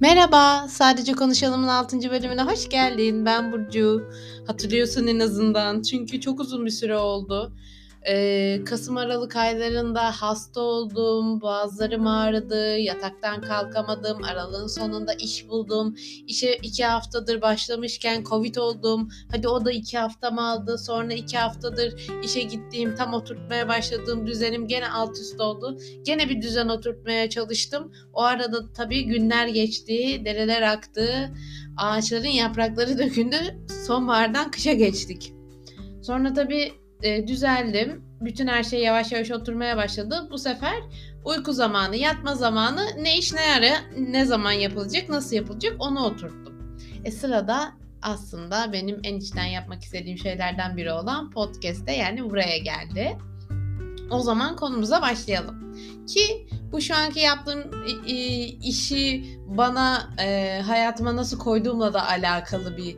Merhaba, sadece konuşalımın 6. bölümüne hoş geldin. Ben Burcu. Hatırlıyorsun en azından. Çünkü çok uzun bir süre oldu. Kasım-Aralık aylarında hasta oldum, boğazlarım ağrıdı, yataktan kalkamadım, aralığın sonunda iş buldum, işe 2 haftadır başlamışken Covid oldum, hadi o da 2 haftamı aldı, sonra 2 haftadır işe gittiğim, tam oturtmaya başladığım düzenim gene alt üst oldu, gene bir düzen oturtmaya çalıştım. O arada tabii günler geçti, dereler aktı, ağaçların yaprakları döküldü, sonbahardan kışa geçtik. Sonra tabii düzeldim. Bütün her şey yavaş yavaş oturmaya başladı. Bu sefer uyku zamanı, yatma zamanı, ne iş ne ara, ne zaman yapılacak, nasıl yapılacak onu oturttum. Sırada aslında benim en içten yapmak istediğim şeylerden biri olan podcast'te, yani buraya geldi. O zaman konumuza başlayalım. Ki bu şu anki yaptığım işi bana hayatıma nasıl koyduğumla da alakalı bir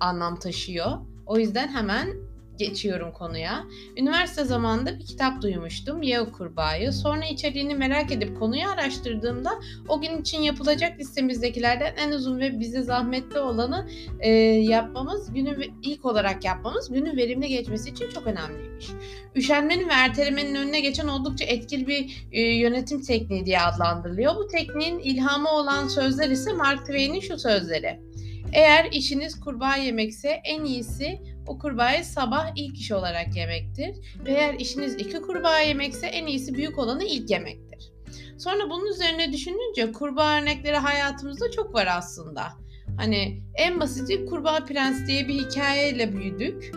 anlam taşıyor. O yüzden hemen geçiyorum konuya. Üniversite zamanında bir kitap duymuştum. Yağı Kurbağa'yı. Sonra içeriğini merak edip konuyu araştırdığımda o gün için yapılacak listemizdekilerden en uzun ve bize zahmetli olanı ilk olarak yapmamız günün verimli geçmesi için çok önemliymiş. Üşenmenin ve ertelemenin önüne geçen oldukça etkili bir yönetim tekniği diye adlandırılıyor. Bu tekniğin ilhamı olan sözler ise Mark Twain'in şu sözleri. Eğer işiniz kurbağa yemekse en iyisi o kurbağayı sabah ilk iş olarak yemektir. Ve eğer işiniz 2 kurbağa yemekse en iyisi büyük olanı ilk yemektir. Sonra bunun üzerine düşününce kurbağa örnekleri hayatımızda çok var aslında. Hani en basiti Kurbağa Prens diye bir hikayeyle büyüdük.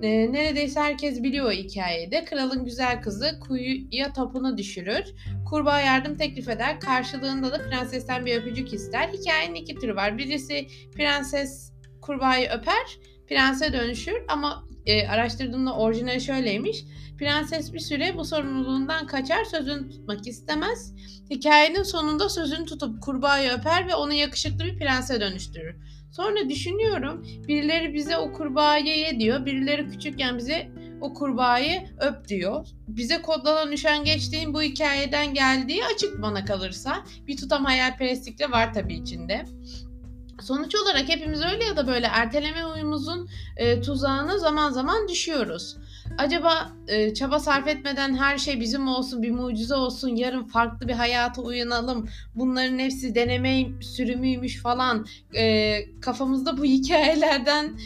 Neredeyse herkes biliyor o hikayeyi de. Kralın güzel kızı kuyuya topunu düşürür. Kurbağa yardım teklif eder. Karşılığında da prensesten bir öpücük ister. Hikayenin 2 türü var. Birisi prenses kurbağayı öper, prense dönüşür ama araştırdığımda orijinali şöyleymiş. Prenses bir süre bu sorumluluğundan kaçar, sözünü tutmak istemez. Hikayenin sonunda sözünü tutup kurbağayı öper ve onu yakışıklı bir prense dönüştürür. Sonra düşünüyorum, birileri bize o kurbağayı ye diyor, birileri küçükken bize o kurbağayı öp diyor. Bize kodlanan üşengeçliğin bu hikayeden geldiği açık bana kalırsa. Bir tutam hayalperestlik de var tabii içinde. Sonuç olarak hepimiz öyle ya da böyle erteleme huyumuzun tuzağına zaman zaman düşüyoruz. Acaba çaba sarf etmeden her şey bizim olsun, bir mucize olsun, yarın farklı bir hayata uyanalım, bunların hepsi deneme sürümüymüş falan kafamızda bu hikayelerden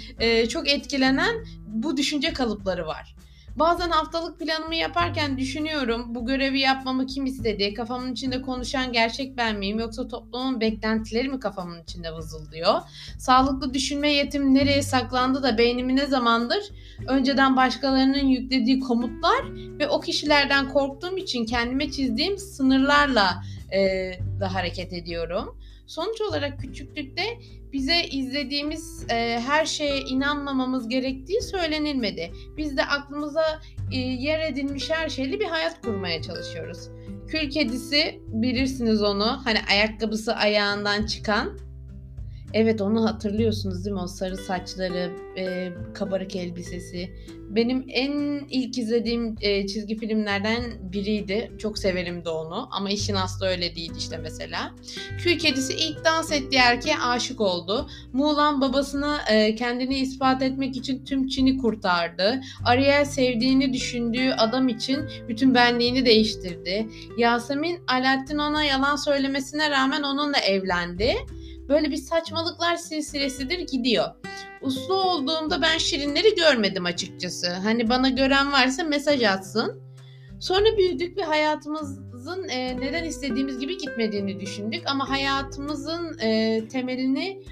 çok etkilenen bu düşünce kalıpları var. Bazen haftalık planımı yaparken düşünüyorum, bu görevi yapmamı kim istedi, kafamın içinde konuşan gerçek ben miyim yoksa toplumun beklentileri mi kafamın içinde vızıldıyor? Sağlıklı düşünme yetim nereye saklandı da beynimi ne zamandır önceden başkalarının yüklediği komutlar ve o kişilerden korktuğum için kendime çizdiğim sınırlarla da hareket ediyorum. Sonuç olarak küçüklükte bize izlediğimiz her şeye inanmamamız gerektiği söylenilmedi. Biz de aklımıza yer edinmiş her şeyle bir hayat kurmaya çalışıyoruz. Külkedisi, bilirsiniz onu, hani ayakkabısı ayağından çıkan. Evet, onu hatırlıyorsunuz değil mi? O sarı saçları, kabarık elbisesi. Benim en ilk izlediğim çizgi filmlerden biriydi. Çok severim de onu ama işin aslı öyle değildi işte mesela. Külkedisi ilk dans ettiği erkeğe aşık oldu. Muğlan babasına kendini ispat etmek için tüm Çin'i kurtardı. Ariel sevdiğini düşündüğü adam için bütün benliğini değiştirdi. Yasemin, Alaaddin ona yalan söylemesine rağmen onunla evlendi. Böyle bir saçmalıklar silsilesidir gidiyor. Uslu olduğumda ben şirinleri görmedim açıkçası. Hani bana gören varsa mesaj atsın. Sonra büyüdük ve hayatımızın neden istediğimiz gibi gitmediğini düşündük. Ama hayatımızın temelini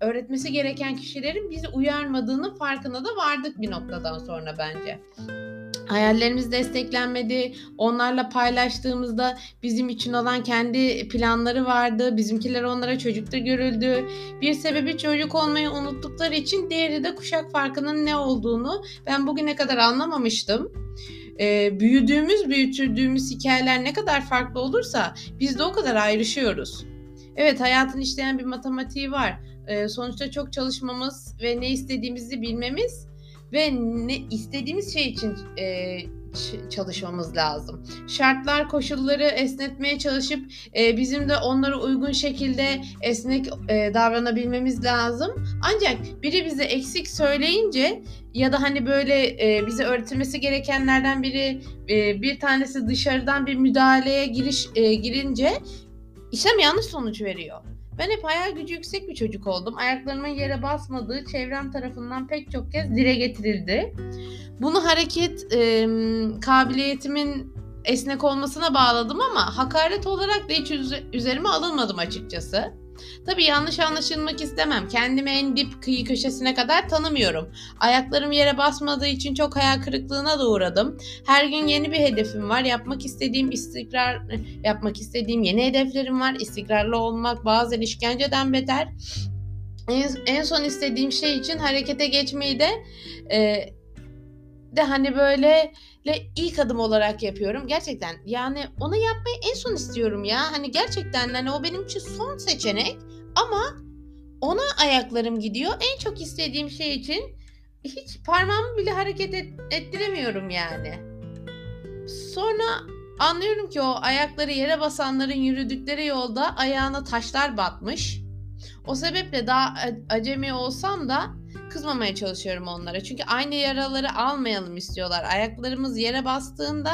öğretmesi gereken kişilerin bizi uyarmadığının farkına da vardık bir noktadan sonra bence. Hayallerimiz desteklenmedi, onlarla paylaştığımızda bizim için olan kendi planları vardı, bizimkiler onlara çocukta görüldü. Bir sebebi çocuk olmayı unuttukları için diğeri de kuşak farkının ne olduğunu ben bugüne kadar anlamamıştım. Büyütüldüğümüz hikayeler ne kadar farklı olursa biz de o kadar ayrışıyoruz. Evet, hayatın işleyen bir matematiği var. Sonuçta çok çalışmamız ve ne istediğimizi bilmemiz ve ne istediğimiz şey için çalışmamız lazım. Şartlar, koşulları esnetmeye çalışıp bizim de onlara uygun şekilde esnek davranabilmemiz lazım. Ancak biri bize eksik söyleyince ya da hani böyle bize öğretilmesi gerekenlerden biri bir tanesi dışarıdan bir müdahaleye girince işlem yanlış sonuç veriyor. Ben hep hayal gücü yüksek bir çocuk oldum. Ayaklarımın yere basmadığı çevrem tarafından pek çok kez dile getirildi. Bunu hareket kabiliyetimin esnek olmasına bağladım ama hakaret olarak da hiç üzerime alınmadım açıkçası. Tabii yanlış anlaşılmak istemem. Kendimi en dip kıyı köşesine kadar tanımıyorum. Ayaklarım yere basmadığı için çok hayal kırıklığına da uğradım. Her gün yeni bir hedefim var. Yapmak istediğim yeni hedeflerim var. İstikrarlı olmak bazen işkenceden beter. En son istediğim şey için harekete geçmeyi de hani böyle ilk adım olarak yapıyorum. Gerçekten yani onu yapmayı en son istiyorum ya. Hani gerçekten hani o benim için son seçenek ama ona ayaklarım gidiyor. En çok istediğim şey için hiç parmağımı bile hareket ettiremiyorum yani. Sonra anlıyorum ki o ayakları yere basanların yürüdükleri yolda ayağına taşlar batmış. O sebeple daha acemi olsam da kızmamaya çalışıyorum onlara. Çünkü aynı yaraları almayalım istiyorlar. Ayaklarımız yere bastığında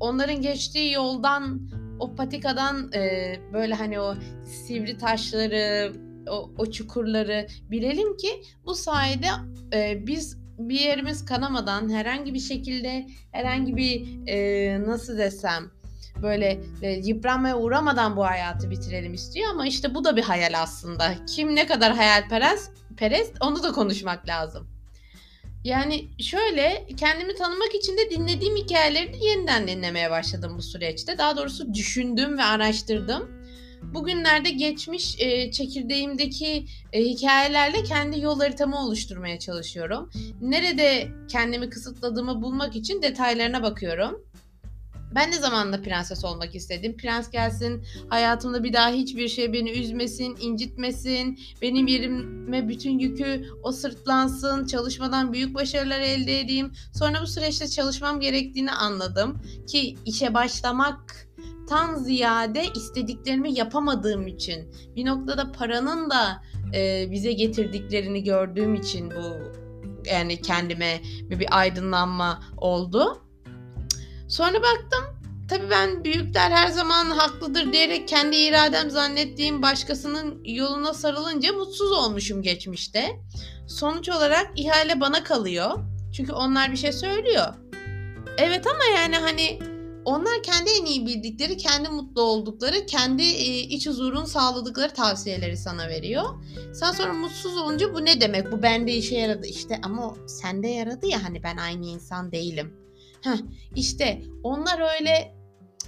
onların geçtiği yoldan, o patikadan böyle hani o sivri taşları, o çukurları bilelim ki bu sayede biz bir yerimiz kanamadan herhangi bir şekilde, herhangi bir nasıl desem böyle yıpranmaya uğramadan bu hayatı bitirelim istiyor ama işte bu da bir hayal aslında. Kim ne kadar hayalperest onu da konuşmak lazım. Yani şöyle kendimi tanımak için de dinlediğim hikayelerini yeniden dinlemeye başladım bu süreçte. Daha doğrusu düşündüm ve araştırdım. Bugünlerde geçmiş çekirdeğimdeki hikayelerle kendi yol haritamı oluşturmaya çalışıyorum. Nerede kendimi kısıtladığımı bulmak için detaylarına bakıyorum. Ben de zamanında prenses olmak istedim. Prens gelsin, hayatımda bir daha hiçbir şey beni üzmesin, incitmesin, benim yerime bütün yükü o sırtlansın, çalışmadan büyük başarılar elde edeyim. Sonra bu süreçte çalışmam gerektiğini anladım ki işe başlamaktan ziyade istediklerimi yapamadığım için, bir noktada paranın da bize getirdiklerini gördüğüm için bu yani kendime bir aydınlanma oldu. Sonra baktım, tabii ben büyükler her zaman haklıdır diyerek kendi iradem zannettiğim başkasının yoluna sarılınca mutsuz olmuşum geçmişte. Sonuç olarak ihale bana kalıyor. Çünkü onlar bir şey söylüyor. Evet ama yani hani onlar kendi en iyi bildikleri, kendi mutlu oldukları, kendi iç huzurunu sağladıkları tavsiyeleri sana veriyor. Sen sonra mutsuz olunca bu ne demek? Bu bende işe yaradı işte ama sende yaradı ya hani ben aynı insan değilim. İşte onlar öyle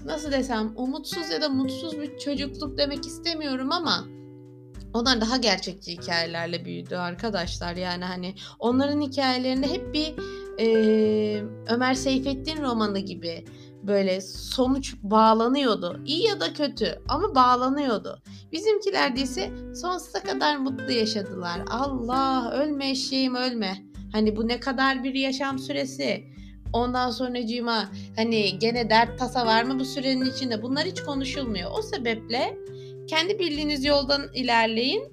nasıl desem umutsuz ya da mutsuz bir çocukluk demek istemiyorum ama onlar daha gerçekçi hikayelerle büyüdü arkadaşlar. Yani hani onların hikayelerinde hep bir Ömer Seyfettin romanı gibi böyle sonuç bağlanıyordu. İyi ya da kötü ama bağlanıyordu. Bizimkilerde ise sonsuza kadar mutlu yaşadılar. Allah ölme eşeğim ölme. Hani bu ne kadar bir yaşam süresi. Ondan sonracığıma hani gene dert tasa var mı bu sürenin içinde? Bunlar hiç konuşulmuyor. O sebeple kendi bildiğiniz yoldan ilerleyin.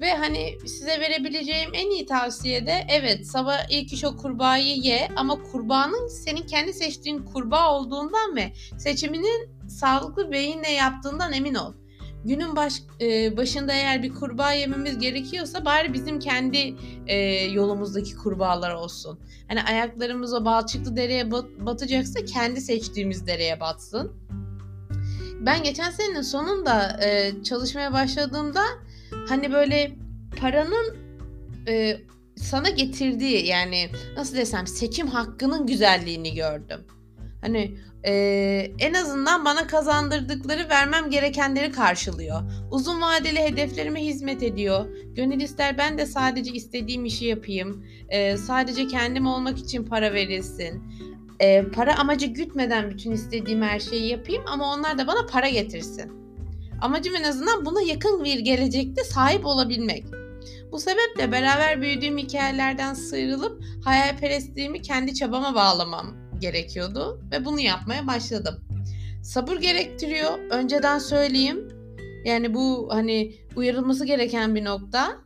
Ve hani size verebileceğim en iyi tavsiye de evet sabah ilk iş o kurbağayı ye ama kurbağanın senin kendi seçtiğin kurbağa olduğundan ve seçiminin sağlıklı beyinle yaptığından emin ol. Günün başında eğer bir kurbağa yememiz gerekiyorsa bari bizim kendi yolumuzdaki kurbağalar olsun. Hani ayaklarımız o balçıklı dereye batacaksa kendi seçtiğimiz dereye batsın. Ben geçen senenin sonunda çalışmaya başladığımda hani böyle paranın sana getirdiği yani nasıl desem seçim hakkının güzelliğini gördüm. Hani en azından bana kazandırdıkları vermem gerekenleri karşılıyor. Uzun vadeli hedeflerime hizmet ediyor. Gönül ister ben de sadece istediğim işi yapayım. Sadece kendim olmak için para verilsin. Para amacı gütmeden bütün istediğim her şeyi yapayım ama onlar da bana para getirsin. Amacım en azından buna yakın bir gelecekte sahip olabilmek. Bu sebeple beraber büyüdüğüm hikayelerden sıyrılıp hayalperestliğimi kendi çabama bağlamam gerekiyordu ve bunu yapmaya başladım. Sabır gerektiriyor, önceden söyleyeyim. Yani bu uyarılması gereken bir nokta.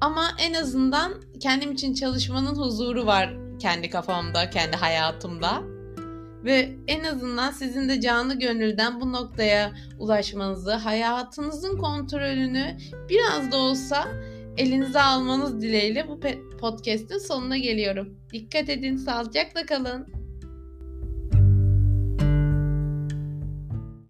Ama en azından kendim için çalışmanın huzuru var kendi kafamda, kendi hayatımda. Ve en azından sizin de canı gönülden bu noktaya ulaşmanızı, hayatınızın kontrolünü biraz da olsa elinize almanız dileğiyle bu podcast'in sonuna geliyorum. Dikkat edin, sağlıcakla kalın.